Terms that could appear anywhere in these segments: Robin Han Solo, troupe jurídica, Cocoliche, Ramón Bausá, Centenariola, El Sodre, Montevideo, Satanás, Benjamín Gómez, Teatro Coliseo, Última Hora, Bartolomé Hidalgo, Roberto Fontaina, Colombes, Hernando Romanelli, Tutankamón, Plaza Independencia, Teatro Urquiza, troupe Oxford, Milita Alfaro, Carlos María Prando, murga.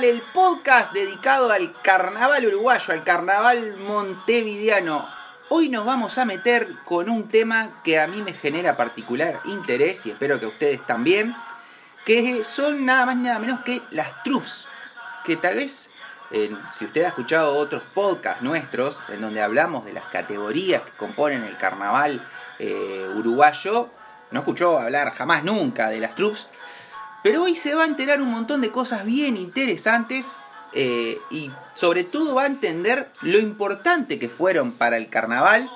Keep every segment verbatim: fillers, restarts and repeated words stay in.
El podcast dedicado al carnaval uruguayo, al carnaval montevideano. Hoy nos vamos a meter con un tema que a mí me genera particular interés, y espero que a ustedes también, que son nada más y nada menos que las troupes, que tal vez, eh, si usted ha escuchado otros podcasts nuestros, en donde hablamos de las categorías que componen el carnaval eh, uruguayo, no escuchó hablar jamás nunca de las troupes. Pero hoy se va a enterar un montón de cosas bien interesantes eh, y sobre todo va a entender lo importante que fueron para el carnaval,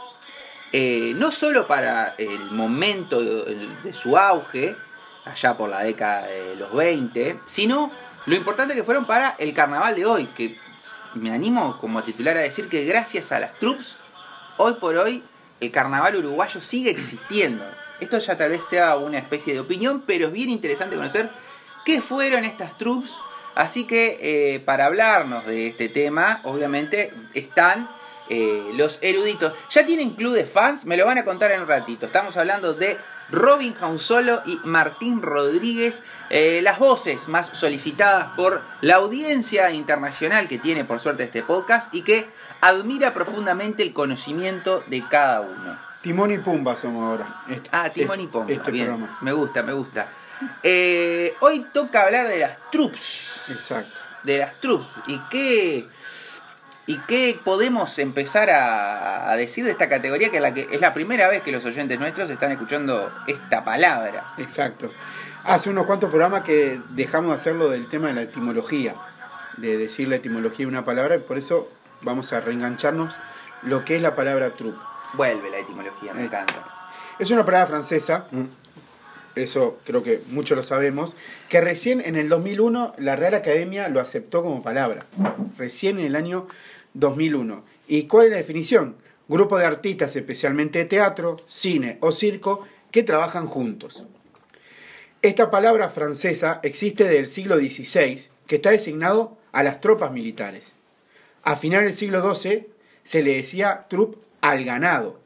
eh, no solo para el momento de, de su auge, allá por la década de los veinte, sino lo importante que fueron para el carnaval de hoy, que me animo como titular a decir que gracias a las troupes, hoy por hoy el carnaval uruguayo sigue existiendo. Esto ya tal vez sea una especie de opinión, pero es bien interesante conocer qué fueron estas troupes. Así que eh, para hablarnos de este tema, obviamente están eh, los eruditos. ¿Ya tienen club de fans? Me lo van a contar en un ratito. Estamos hablando de Robin Han Solo y Martín Rodríguez, eh, las voces más solicitadas por la audiencia internacional que tiene por suerte este podcast y que admira profundamente el conocimiento de cada uno. Timón y Pumba somos ahora. Este, ah, Timón este, y Pumba. Este bien. Programa. Me gusta, me gusta. Eh, hoy toca hablar de las troupes. Exacto. De las troupes. ¿Y qué, y qué podemos empezar a, a decir de esta categoría que es, la que es la primera vez que los oyentes nuestros están escuchando esta palabra? Exacto. Hace unos cuantos programas que dejamos de hacerlo del tema de la etimología, de decir la etimología de una palabra, y por eso vamos a reengancharnos lo que es la palabra troupe. Vuelve la etimología, me encanta. Es una palabra francesa, eso creo que muchos lo sabemos, que recién en el dos mil uno la Real Academia lo aceptó como palabra. Recién en el año dos mil uno. ¿Y cuál es la definición? Grupo de artistas, especialmente de teatro, cine o circo, que trabajan juntos. Esta palabra francesa existe desde el siglo dieciséis, que está designado a las tropas militares. A finales del siglo doce se le decía troupe al ganado.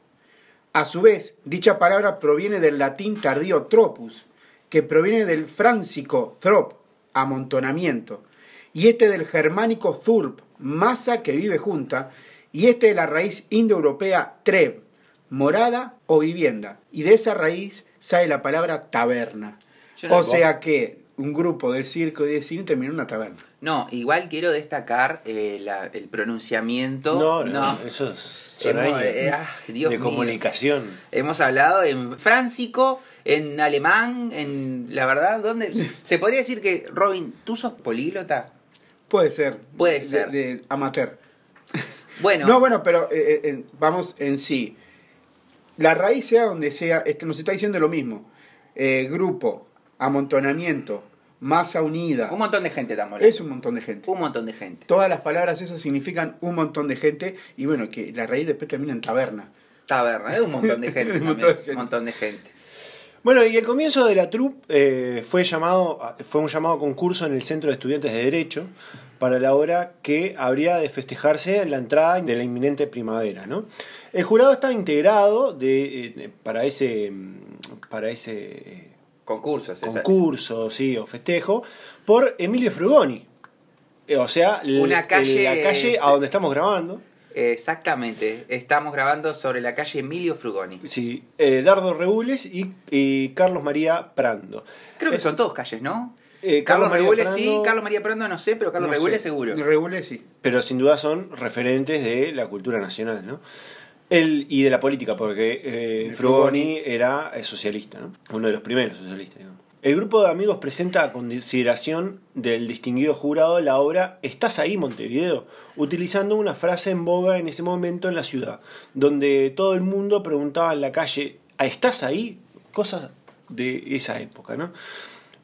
A su vez, dicha palabra proviene del latín tardío tropus, que proviene del fráncico trop, amontonamiento, y este del germánico zurp, masa que vive junta, y este de la raíz indoeuropea treb, morada o vivienda, y de esa raíz sale la palabra taberna. O sea que un grupo de circo y de cine terminó en una taberna. No, igual quiero destacar eh, la, el pronunciamiento. No, no, no. Eso es hemos, eh, ah, Dios de mío. Comunicación. Hemos hablado en fráncico, en alemán, en la verdad, ¿dónde? Se podría decir que, Robin, ¿tú sos políglota? Puede ser. Puede ser. De, de amateur. Bueno. No, bueno, pero eh, eh, vamos en sí. La raíz sea donde sea, nos está diciendo lo mismo. Eh, grupo, amontonamiento, masa unida. Un montón de gente, Tamor. Es un montón de gente. Un montón de gente. Todas las palabras esas significan un montón de gente. Y bueno, que la raíz después termina en taberna. Taberna, es un montón de gente. Un montón de gente. montón de gente. Bueno, y el comienzo de la troupe eh, fue, llamado, fue un llamado concurso en el Centro de Estudiantes de Derecho para la obra que habría de festejarse en la entrada de la inminente primavera, ¿no? El jurado estaba integrado de, eh, para ese... Para ese eh, Concursos, Concurso, sí, o festejo, por Emilio Frugoni. Eh, o sea, una calle, la calle es, a donde estamos grabando. Exactamente, estamos grabando sobre la calle Emilio Frugoni. Sí, eh, Dardo Regules y, y Carlos María Prando. Creo que eh, son todos calles, ¿no? Eh, Carlos, Carlos Regules Prando, sí, Carlos María Prando no sé, pero Carlos no Regules sé. Seguro. Regules sí. Pero sin duda son referentes de la cultura nacional, ¿no? El, y de la política, porque eh, Frugoni era eh, socialista, ¿no? Uno de los primeros socialistas, digamos. El grupo de amigos presenta a consideración del distinguido jurado la obra ¿Estás ahí, Montevideo?, utilizando una frase en boga en ese momento en la ciudad, donde todo el mundo preguntaba en la calle ¿estás ahí? Cosas de esa época, ¿no?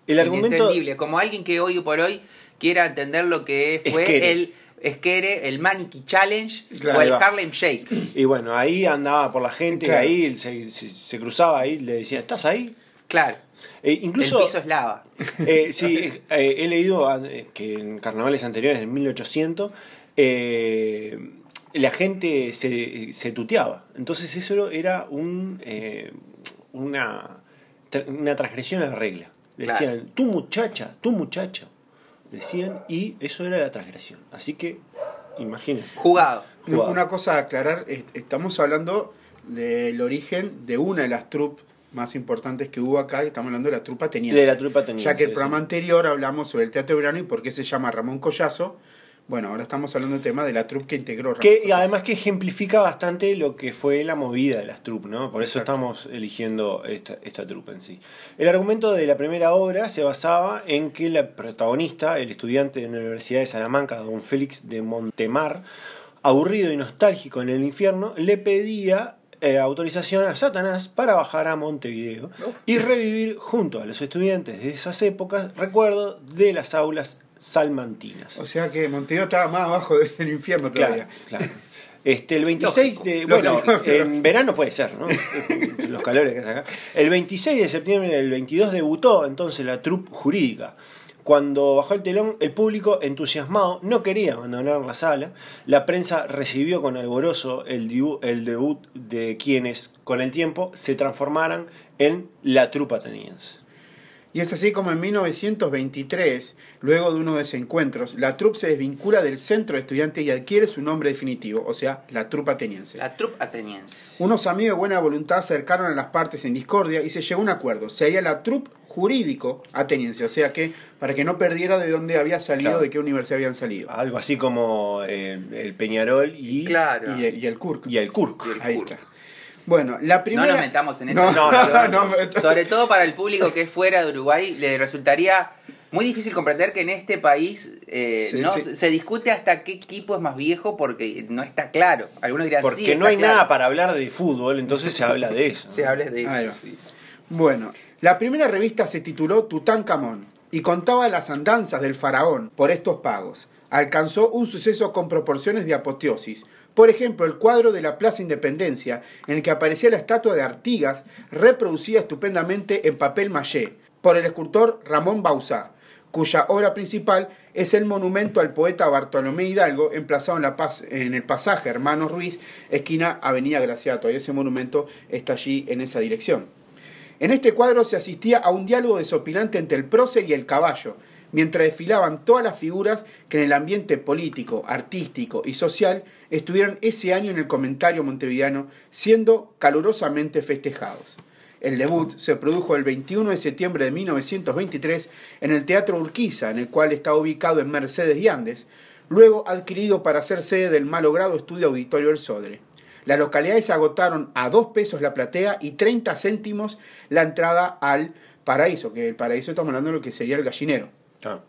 El argumento... Inentendible, como alguien que hoy por hoy quiera entender lo que fue Esquere. el Esquere, el Maniquí Challenge, claro, o el Harlem Shake. Y bueno, ahí andaba por la gente, claro, y ahí se, se, se cruzaba ahí, le decía, ¿estás ahí? Claro. Eh, incluso, el piso es lava. Eh, sí, eh, he leído que en carnavales anteriores, en mil ochocientos, eh, la gente se, se tuteaba. Entonces eso era un eh, una, una transgresión a la regla. Decían, claro, tú muchacha, tú muchacho. Decían, y eso era la transgresión. Así que, imagínense. Jugado. Jugado. Una cosa a aclarar, estamos hablando del origen de una de las troupes más importantes que hubo acá, estamos hablando de la troupe ateniense. De la troupe ateniense. Ya que el sí, programa sí. anterior hablamos sobre el Teatro Verano y por qué se llama Ramón Collazo. Bueno, ahora estamos hablando del tema de la troupe que integró Ramón que, Collazo. Y además que ejemplifica bastante lo que fue la movida de las troupes, ¿no? Por eso Exacto. estamos eligiendo esta, esta troupe en sí. El argumento de la primera obra se basaba en que la protagonista, el estudiante de la Universidad de Salamanca, don Félix de Montemar, aburrido y nostálgico en el infierno, le pedía... Eh, autorización a Satanás para bajar a Montevideo y revivir junto a los estudiantes de esas épocas recuerdo de las aulas salmantinas. O sea que Montevideo estaba más abajo del infierno todavía. Claro, claro. Este, el veintiséis Lógico. de... Bueno, Lógico. en verano puede ser, ¿no? Los calores que hace acá. El veintiséis de septiembre del veintidós debutó entonces la troupe jurídica. Cuando bajó el telón, el público entusiasmado no quería abandonar la sala. La prensa recibió con alborozo el, dibu- el debut de quienes, con el tiempo, se transformaran en la troupe ateniense. Y es así como en mil novecientos veintitrés, luego de unos desencuentros, la troupe se desvincula del centro de estudiantes y adquiere su nombre definitivo, o sea, la troupe ateniense. La troupe ateniense. Unos amigos de buena voluntad acercaron a las partes en discordia y se llegó a un acuerdo. Sería la troupe jurídico ateniense, o sea que para que no perdiera de dónde había salido, claro, de qué universidad habían salido. Algo así como eh, el Peñarol y, claro, y, el, y el Curc. Y el Curc. Y el Curc. Ahí está. Bueno, la primera... No nos metamos en eso. No, no, no, no, no, no. Sobre todo para el público que es fuera de Uruguay, le resultaría muy difícil comprender que en este país eh, sí, no sí. se discute hasta qué equipo es más viejo porque no está claro. Algunos dirán, porque sí, no hay claro. nada para hablar de fútbol, entonces se habla de eso. Se habla de eso, ah, sí. Bueno... La primera revista se tituló Tutankamón y contaba las andanzas del faraón por estos pagos. Alcanzó un suceso con proporciones de apoteosis. Por ejemplo, el cuadro de la Plaza Independencia, en el que aparecía la estatua de Artigas, reproducida estupendamente en papel maché por el escultor Ramón Bausá, cuya obra principal es el monumento al poeta Bartolomé Hidalgo, emplazado en, la paz, en el pasaje Hermanos Ruiz, esquina Avenida Graciato. Y ese monumento está allí en esa dirección. En este cuadro se asistía a un diálogo desopilante entre el prócer y el caballo, mientras desfilaban todas las figuras que en el ambiente político, artístico y social estuvieron ese año en el comentario montevideano, siendo calurosamente festejados. El debut se produjo el veintiuno de septiembre de mil novecientos veintitrés en el Teatro Urquiza, en el cual está ubicado en Mercedes y Andes, luego adquirido para ser sede del malogrado estudio auditorio El Sodre. Las localidades agotaron a dos pesos la platea y treinta céntimos la entrada al paraíso, que el paraíso estamos hablando de lo que sería el gallinero. Ah.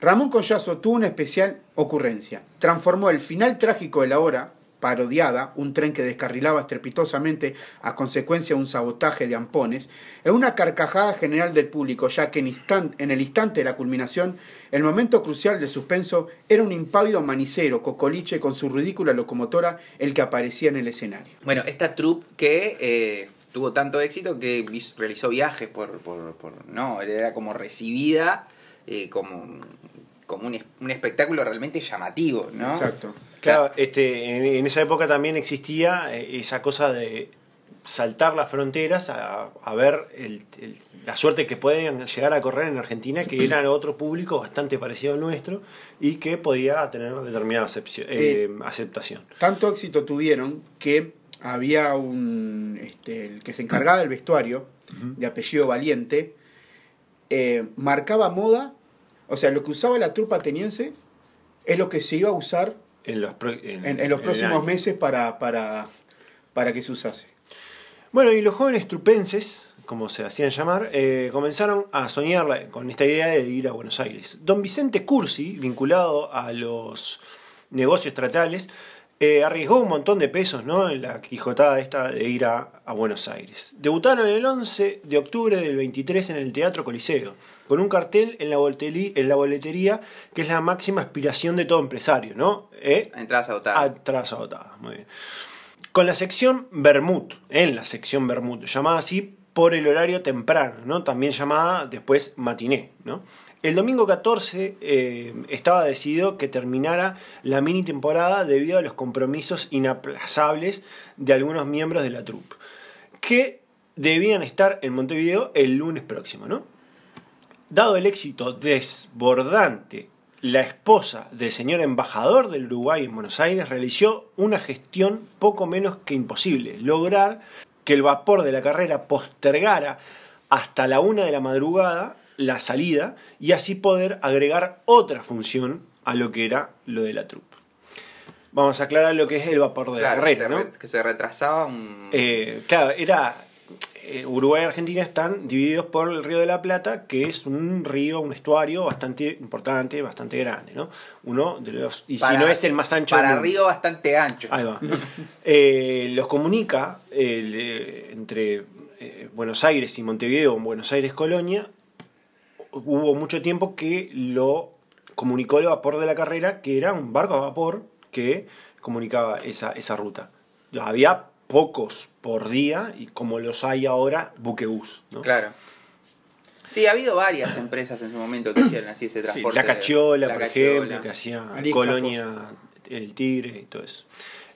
Ramón Collazo tuvo una especial ocurrencia. Transformó el final trágico de la obra, parodiada, un tren que descarrilaba estrepitosamente a consecuencia de un sabotaje de ampones, en una carcajada general del público, ya que en, instan- en el instante de la culminación, el momento crucial del suspenso era un impávido manicero cocoliche con su ridícula locomotora el que aparecía en el escenario. Bueno, esta troupe que eh, tuvo tanto éxito que vi- realizó viajes por, por, por... No, era como recibida eh, como, como un, un espectáculo realmente llamativo, ¿no? Exacto. Claro, este, en esa época también existía esa cosa de saltar las fronteras a, a ver el, el, la suerte que podían llegar a correr en Argentina, que era otro público bastante parecido al nuestro y que podía tener determinada acepcio, eh, eh, aceptación. Tanto éxito tuvieron que había un este, el que se encargaba del vestuario, uh-huh, de apellido Valiente, eh, marcaba moda, o sea, lo que usaba la troupe ateniense es lo que se iba a usar En los, pro, en, en, en los próximos meses para, para, para que se usase. Bueno, y los jóvenes trupenses, como se hacían llamar, eh, comenzaron a soñar con esta idea de ir a Buenos Aires. Don Vicente Cursi, vinculado a los negocios tratales, Eh, arriesgó un montón de pesos, ¿no?, en la quijotada esta de ir a, a Buenos Aires. Debutaron el once de octubre del veintitrés en el Teatro Coliseo, con un cartel en la, en la boletería, que es la máxima aspiración de todo empresario, ¿no? ¿Eh? Entradas agotadas. Entradas agotadas, muy bien. Con la sección Vermut, en la sección Vermut, llamada así por el horario temprano, ¿no?, también llamada después matiné, ¿no? El domingo catorce eh, estaba decidido que terminara la mini temporada debido a los compromisos inaplazables de algunos miembros de la troupe, que debían estar en Montevideo el lunes próximo, ¿no? Dado el éxito desbordante, la esposa del señor embajador del Uruguay en Buenos Aires realizó una gestión poco menos que imposible: lograr que el vapor de la carrera postergara hasta la una de la madrugada la salida y así poder agregar otra función a lo que era lo de la troupe. Vamos a aclarar lo que es el vapor de claro, la carrera, que se, ¿no? Que se retrasaba un... Eh, claro, era... Eh, Uruguay y Argentina están divididos por el Río de la Plata, que es un río, un estuario bastante importante, bastante grande, ¿no? Uno de los... Y para, si no es el más ancho... Para río bastante ancho. Ahí va. eh, los comunica eh, entre eh, Buenos Aires y Montevideo, Buenos Aires Colonia. Hubo mucho tiempo que lo comunicó el vapor de la carrera, que era un barco a vapor que comunicaba esa, esa ruta. Había pocos por día, y como los hay ahora, buquebús, ¿no? Claro. Sí, ha habido varias empresas en su momento que hicieron así ese transporte. Sí, la Caciola, de, la por Caciola. ejemplo, que hacía Colonia, el Tigre y todo eso.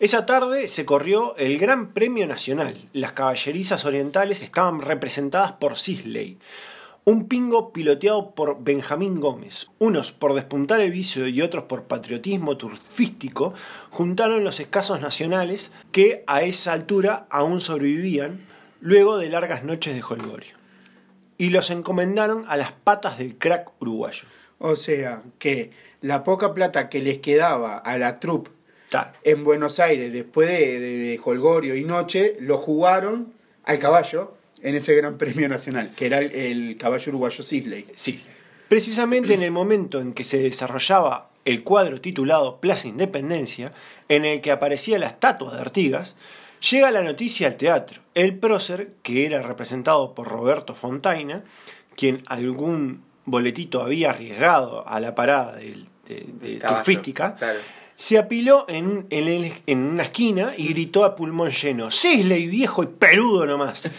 Esa tarde se corrió el Gran Premio Nacional. Las caballerizas orientales estaban representadas por Sisley, un pingo piloteado por Benjamín Gómez. Unos por despuntar el vicio y otros por patriotismo turfístico juntaron los escasos nacionales que a esa altura aún sobrevivían luego de largas noches de jolgorio, y los encomendaron a las patas del crack uruguayo. O sea que la poca plata que les quedaba a la troupe claro. en Buenos Aires después de, de, de jolgorio y noche lo jugaron al caballo en ese Gran Premio Nacional, que era el, el caballo uruguayo Sisley. Sí. Precisamente en el momento en que se desarrollaba el cuadro titulado Plaza Independencia, en el que aparecía la estatua de Artigas, llega la noticia al teatro. El prócer, que era representado por Roberto Fontaina, quien algún boletito había arriesgado a la parada de, de, de turfística, claro. se apiló en, en, el, en una esquina y gritó a pulmón lleno: "Sisley, viejo y peludo nomás".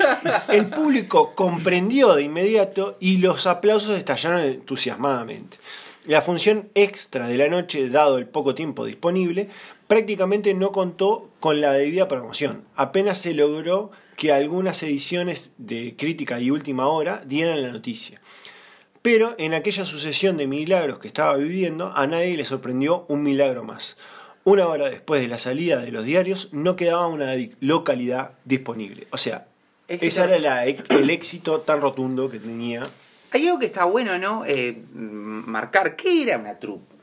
El público comprendió de inmediato y los aplausos estallaron entusiasmadamente. La función extra de la noche, dado el poco tiempo disponible, prácticamente no contó con la debida promoción. Apenas se logró que algunas ediciones de Crítica y Última Hora dieran la noticia. Pero en aquella sucesión de milagros que estaba viviendo, a nadie le sorprendió un milagro más. Una hora después de la salida de los diarios, no quedaba una localidad disponible. O sea, Exacto. ese era la, el éxito tan rotundo que tenía. Hay algo que está bueno, ¿no? Eh, marcar. ¿Qué era una troupe?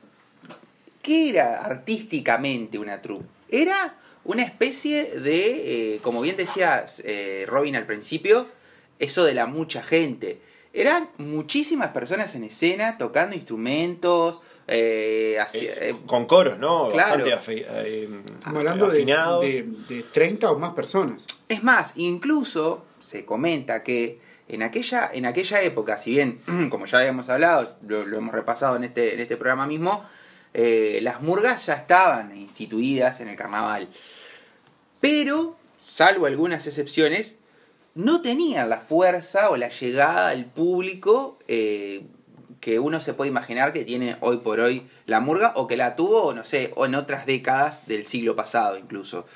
¿Qué era artísticamente una troupe? Era una especie de, eh, como bien decías eh, Robin al principio, eso de la mucha gente. Eran muchísimas personas en escena, tocando instrumentos, eh, hacia, eh, con coros, ¿no? Claro. Bastante eh, hablando de, de, de treinta o más personas. Es más, incluso se comenta que en aquella, en aquella época, si bien, como ya habíamos hablado, lo, lo hemos repasado en este, en este programa mismo, eh, las murgas ya estaban instituidas en el carnaval. Pero, salvo algunas excepciones, no tenían la fuerza o la llegada al público eh, que uno se puede imaginar que tiene hoy por hoy la murga, o que la tuvo, no sé, en otras décadas del siglo pasado incluso.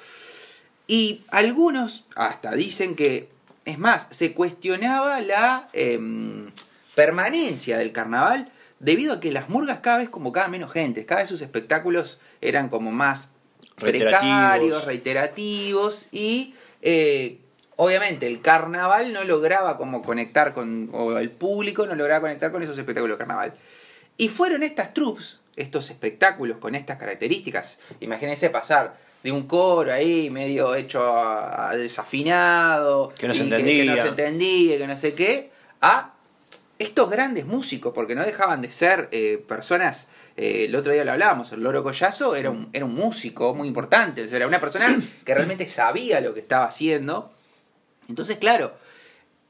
Y algunos hasta dicen que, es más, se cuestionaba la eh, permanencia del carnaval debido a que las murgas cada vez convocaban menos gente, cada vez sus espectáculos eran como más reiterativos. precarios, reiterativos y... Eh, Obviamente el carnaval no lograba como conectar con, o el público no lograba conectar con esos espectáculos de carnaval. Y fueron estas troupes, estos espectáculos con estas características. Imagínense pasar de un coro ahí medio hecho a, a desafinado, que no se entendía, que, que no se entendía, que no sé qué, a estos grandes músicos, porque no dejaban de ser eh, personas, eh, el otro día lo hablábamos, el Loro Collazo era un, era un músico muy importante, era una persona que realmente sabía lo que estaba haciendo. Entonces, claro,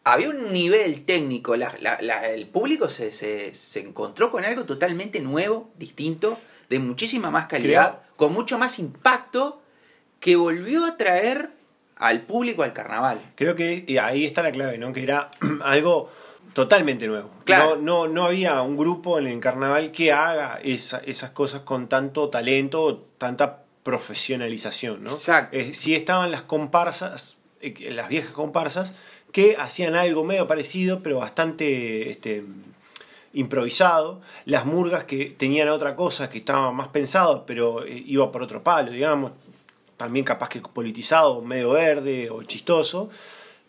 había un nivel técnico, la, la, la, el público se, se, se encontró con algo totalmente nuevo, distinto, de muchísima más calidad, ¿Qué? con mucho más impacto, que volvió a traer al público al carnaval. Creo que ahí está la clave, ¿no? Que era algo totalmente nuevo. Claro. No, no, no había un grupo en el carnaval que haga esa, esas cosas con tanto talento, tanta profesionalización, ¿no? Exacto. Eh, sí estaban las comparsas, eh, las viejas comparsas, que hacían algo medio parecido, pero bastante este, improvisado. Las murgas, que tenían otra cosa, que estaba más pensado, pero iba por otro palo, digamos. También capaz que politizado, medio verde o chistoso.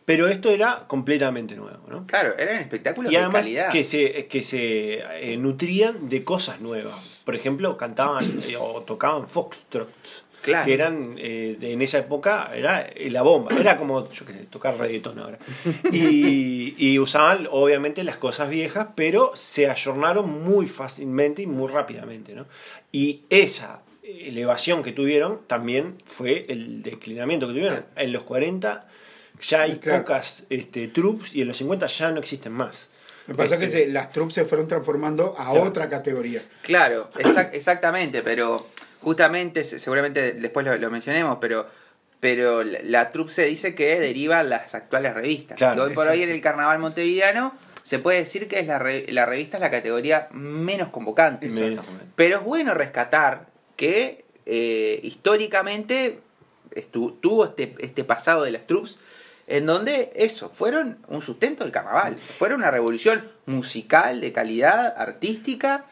Pero esto era completamente nuevo, ¿no? Claro, eran espectáculos de calidad. Y además que se, que se eh, nutrían de cosas nuevas. Por ejemplo, cantaban eh, o tocaban foxtrots. Claro. Que eran, eh, de, en esa época, era la bomba. Era como, yo qué sé, tocar reggaetón ahora. Y, y usaban, obviamente, las cosas viejas, pero se ayornaron muy fácilmente y muy rápidamente, ¿no? Y esa elevación que tuvieron también fue el declinamiento que tuvieron. En los cuarenta ya hay claro. pocas este, troupes, y en los cincuenta ya no existen más. Lo que pasa este... es que se, las troupes se fueron transformando a claro. otra categoría. Claro, exact, exactamente, pero... Justamente, seguramente después lo, lo mencionemos, pero, pero la, la troupe se dice que deriva las actuales revistas. Claro, hoy por hoy en el carnaval montevideano se puede decir que es la, re, la revista es la categoría menos convocante. Menos. Pero es bueno rescatar que eh, históricamente estu, tuvo este, este pasado de las troupes, en donde eso, fueron un sustento del carnaval. Fueron una revolución musical, de calidad, artística...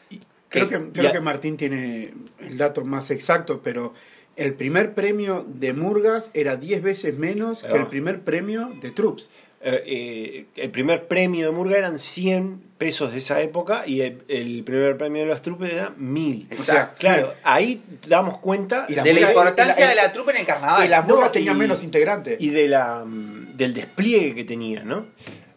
Creo que, creo yeah. que Martín tiene el dato más exacto, pero el primer premio de murgas era diez veces menos que el primer premio de troupes. Eh, eh, el primer premio de murga eran cien pesos de esa época, y el, el primer premio de las troupes era mil. Exacto. O sea, claro, ahí damos cuenta la de murga, la importancia de la, la troupe en el carnaval. Y las murgas no, tenían menos integrantes. Y de la, del despliegue que tenía, ¿no?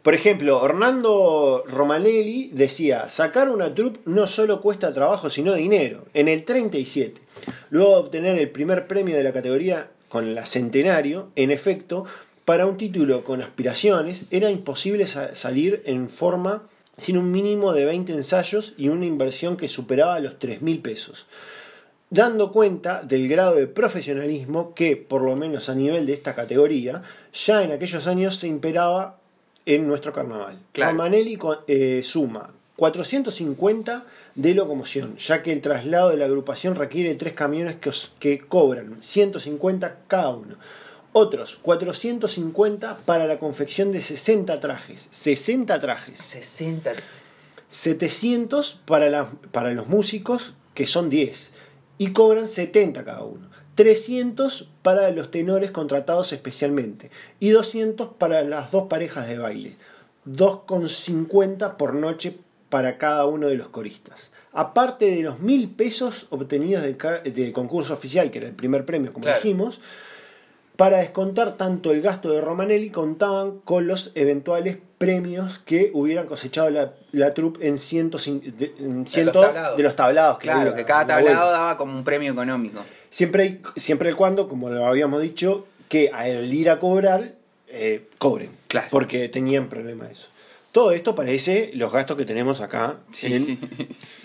Por ejemplo, Hernando Romanelli decía, sacar una troupe no solo cuesta trabajo, sino dinero, en el treinta y siete. Luego de obtener el primer premio de la categoría con la Centenario, en efecto, para un título con aspiraciones era imposible sa- salir en forma sin un mínimo de veinte ensayos y una inversión que superaba los tres mil pesos. Dando cuenta del grado de profesionalismo que, por lo menos a nivel de esta categoría, ya en aquellos años se imperaba en nuestro carnaval. Claro. Romanelli eh, suma cuatrocientos cincuenta de locomoción, ya que el traslado de la agrupación requiere tres camiones que, que cobran ciento cincuenta cada uno. Otros cuatrocientos cincuenta para la confección de sesenta trajes. sesenta trajes. sesenta. setecientos para, la, para los músicos, que son diez, y cobran setenta cada uno. trescientos para los tenores contratados especialmente y doscientos para las dos parejas de baile, dos con cincuenta por noche para cada uno de los coristas. Aparte de los mil pesos obtenidos del, del concurso oficial, que era el primer premio, como claro. dijimos, para descontar tanto el gasto de Romanelli, contaban con los eventuales premios que hubieran cosechado la, la troupe en cientos de, en ciento, de, los de los tablados. Que claro, era, que cada tablado daba como un premio económico. Siempre y siempre cuando, como lo habíamos dicho, que al ir a cobrar, eh, cobren. Claro. Porque tenían problema eso. Todo esto parece los gastos que tenemos acá sí. en,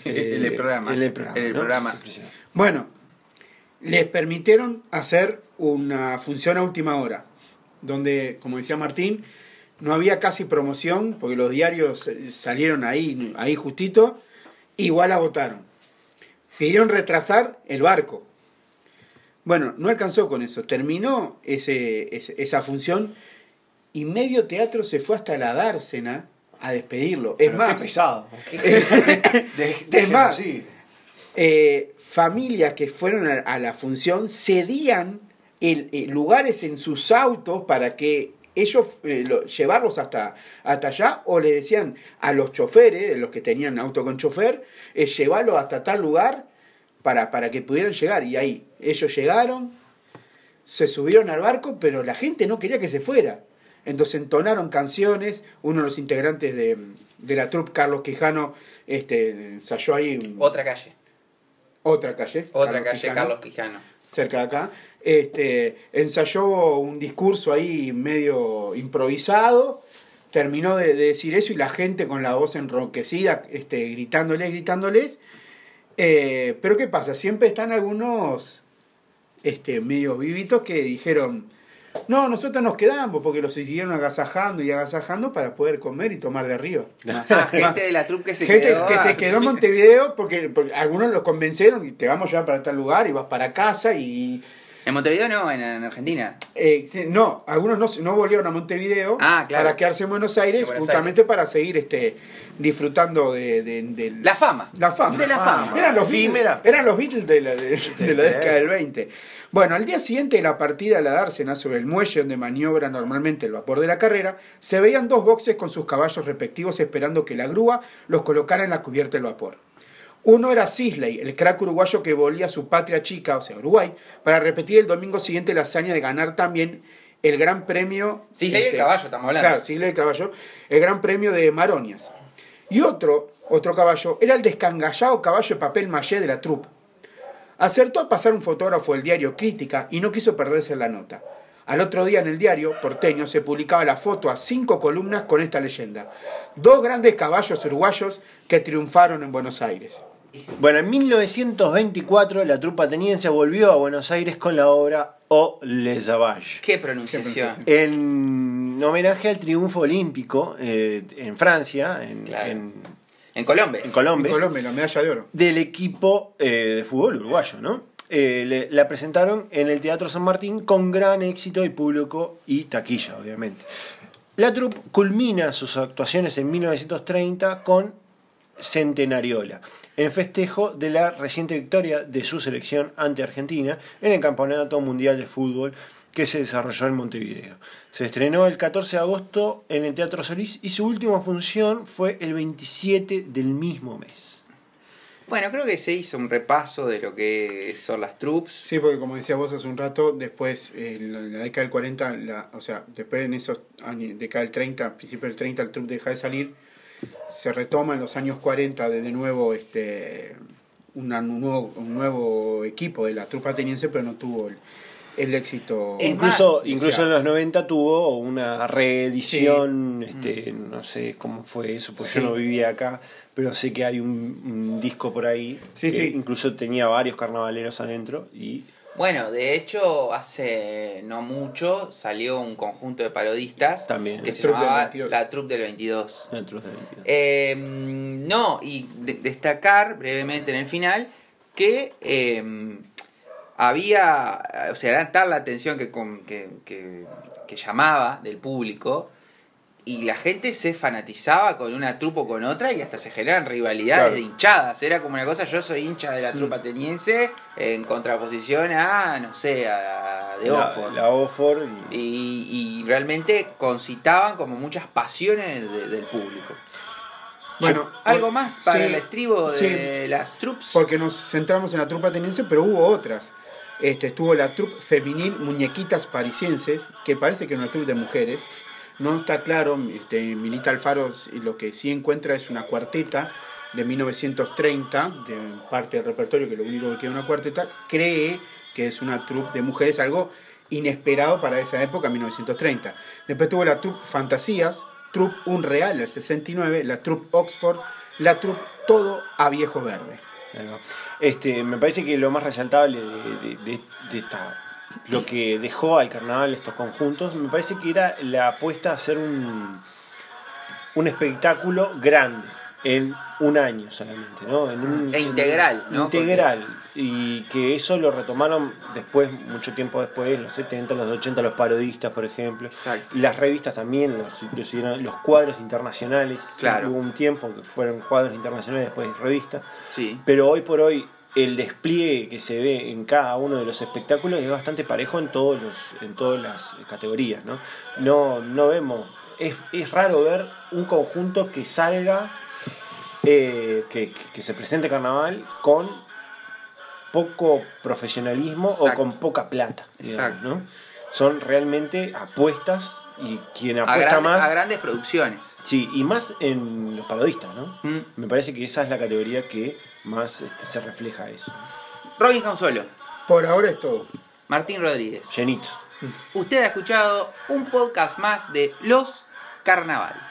eh, en el programa. En el programa. En el programa. ¿No? Sí. Bueno, les permitieron hacer una función a última hora, donde, como decía Martín, no había casi promoción, porque los diarios salieron ahí, ahí justito, igual agotaron. Pidieron retrasar el barco. Bueno, no alcanzó con eso. Terminó ese, ese, esa función y medio teatro se fue hasta la dársena a despedirlo. Es Pero más, qué pesado. Es más, sí. eh, familias que fueron a, a la función cedían el, el, lugares en sus autos para que ellos eh, lo, llevarlos hasta, hasta allá, o le decían a los choferes, los que tenían auto con chofer, eh, llevarlos hasta tal lugar. Para, para que pudieran llegar, y ahí ellos llegaron, se subieron al barco, pero la gente no quería que se fuera. Entonces entonaron canciones, uno de los integrantes de, de la troupe Carlos Quijano este, ensayó ahí... Un, otra calle. Otra calle. Otra Carlos calle Quijano, Carlos Quijano. Cerca de acá. Este, ensayó un discurso ahí medio improvisado, terminó de, de decir eso y la gente con la voz enronquecida, este, gritándoles, gritándoles. Eh, pero ¿qué pasa? Siempre están algunos este, medios vivitos que dijeron, no, nosotros nos quedamos, porque los siguieron agasajando y agasajando para poder comer y tomar de arriba. Ah, ah, gente más, de la troupe que se gente quedó. Gente que se quedó en Montevideo porque, porque algunos los convencieron y te vamos a llevar para tal lugar y vas para casa y... ¿En Montevideo no? ¿En, en Argentina? Eh, no, algunos no, no volvieron a Montevideo ah, claro. para quedarse en Buenos Aires, Buenos justamente Aires. Para seguir este, disfrutando de, de, de... La fama. La fama. De la fama. Ah, eran los Beatles, eran los Beatles de la, de, de la década del veinte. Bueno, al día siguiente de la partida de la dársena sobre el muelle donde maniobra normalmente el vapor de la carrera, se veían dos boxes con sus caballos respectivos esperando que la grúa los colocara en la cubierta del vapor. Uno era Sisley, el crack uruguayo que volvía a su patria chica, o sea, Uruguay, para repetir el domingo siguiente la hazaña de ganar también el gran premio... Sisley este, el caballo, estamos hablando. Claro, Sisley el caballo, el gran premio de Maronias. Y otro, otro caballo, era el descangallado caballo de papel mallé de la troupe. Acertó a pasar un fotógrafo del diario Crítica y no quiso perderse la nota. Al otro día en el diario porteño se publicaba la foto a cinco columnas con esta leyenda. Dos grandes caballos uruguayos que triunfaron en Buenos Aires. Bueno, en mil novecientos veinticuatro la troupe ateniense volvió a Buenos Aires con la obra O Les Sauvages. ¿Qué pronunciación? En homenaje al triunfo olímpico eh, en Francia, en, claro. en, en Colombes. En Colombes. En Colombes, la medalla de oro. Del equipo eh, de fútbol uruguayo, ¿no? Eh, le, la presentaron en el Teatro San Martín con gran éxito de público y taquilla, obviamente. La troupe culmina sus actuaciones en mil novecientos treinta con Centenariola, en festejo de la reciente victoria de su selección ante Argentina en el Campeonato Mundial de Fútbol que se desarrolló en Montevideo. Se estrenó el catorce de agosto en el Teatro Solís y su última función fue el veintisiete del mismo mes. Bueno, creo que se hizo un repaso de lo que son las troupes. Sí, porque como decías vos hace un rato, después, eh, en la década del cuarenta, la, o sea, después en esos años, década del treinta, principio del treinta, el troupe deja de salir. Se retoma en los años cuarenta de, de nuevo este una, un, nuevo, un nuevo equipo de la troupe ateniense, pero no tuvo el, el éxito. Es incluso más, incluso o sea, en los noventa tuvo una reedición, sí. este no sé cómo fue eso, porque sí. yo no vivía acá. Pero sé que hay un, un disco por ahí sí, que sí. incluso tenía varios carnavaleros adentro y... Bueno, de hecho, hace no mucho salió un conjunto de parodistas también. Que se llamaba La Troupe del veintidós. La Troupe del veintidós. Eh, no, y de- destacar brevemente en el final que eh, había... O sea, era tal la atención que, con, que, que, que llamaba del público... Y la gente se fanatizaba con una trupa o con otra y hasta se generan rivalidades claro. de hinchadas. Era como una cosa, yo soy hincha de la trupa ateniense en contraposición a, no sé, a de Oxford. La, la Oxford. Y... Y, y realmente concitaban como muchas pasiones de, del público. Bueno, yo, algo más para sí, el estribo de sí, las trupes. Porque nos centramos en la trupa ateniense, pero hubo otras. Este, estuvo la trupe femenil Muñequitas Parisienses, que parece que era una trupe de mujeres. No está claro, este, Milita Alfaro lo que sí encuentra es una cuarteta de mil novecientos treinta, de parte del repertorio, que lo único que queda es una cuarteta, cree que es una troupe de mujeres, algo inesperado para esa época, mil novecientos treinta. Después tuvo la troupe Fantasías, troupe Un Real, el sesenta y nueve, la troupe Oxford, la troupe Todo a Viejo Verde. Este, me parece que lo más resaltable de, de, de, de esta... Lo que dejó al carnaval estos conjuntos, me parece que era la apuesta a hacer un, un espectáculo grande en un año solamente, ¿no? En un, e integral, en, ¿no? Integral. Porque... Y que eso lo retomaron después, mucho tiempo después, en los setenta, los ochenta, los parodistas, por ejemplo. Exacto. Las revistas también, los, los, los cuadros internacionales. Claro. Hubo un tiempo que fueron cuadros internacionales, después revistas. Sí. Pero hoy por hoy. El despliegue que se ve en cada uno de los espectáculos es bastante parejo en todos los, en todas las categorías, ¿no? No, no vemos, es, es raro ver un conjunto que salga, eh, que, que se presente carnaval con poco profesionalismo. Exacto. O con poca plata, digamos, ¿no? son realmente apuestas y quien apuesta a gran, más... A grandes producciones. Sí, y más en los parodistas, ¿no? Mm. Me parece que esa es la categoría que más este, se refleja eso. Robin Han Solo. Por ahora es todo. Martín Rodríguez. Llenito. Mm. Usted ha escuchado un podcast más de Los Carnaval.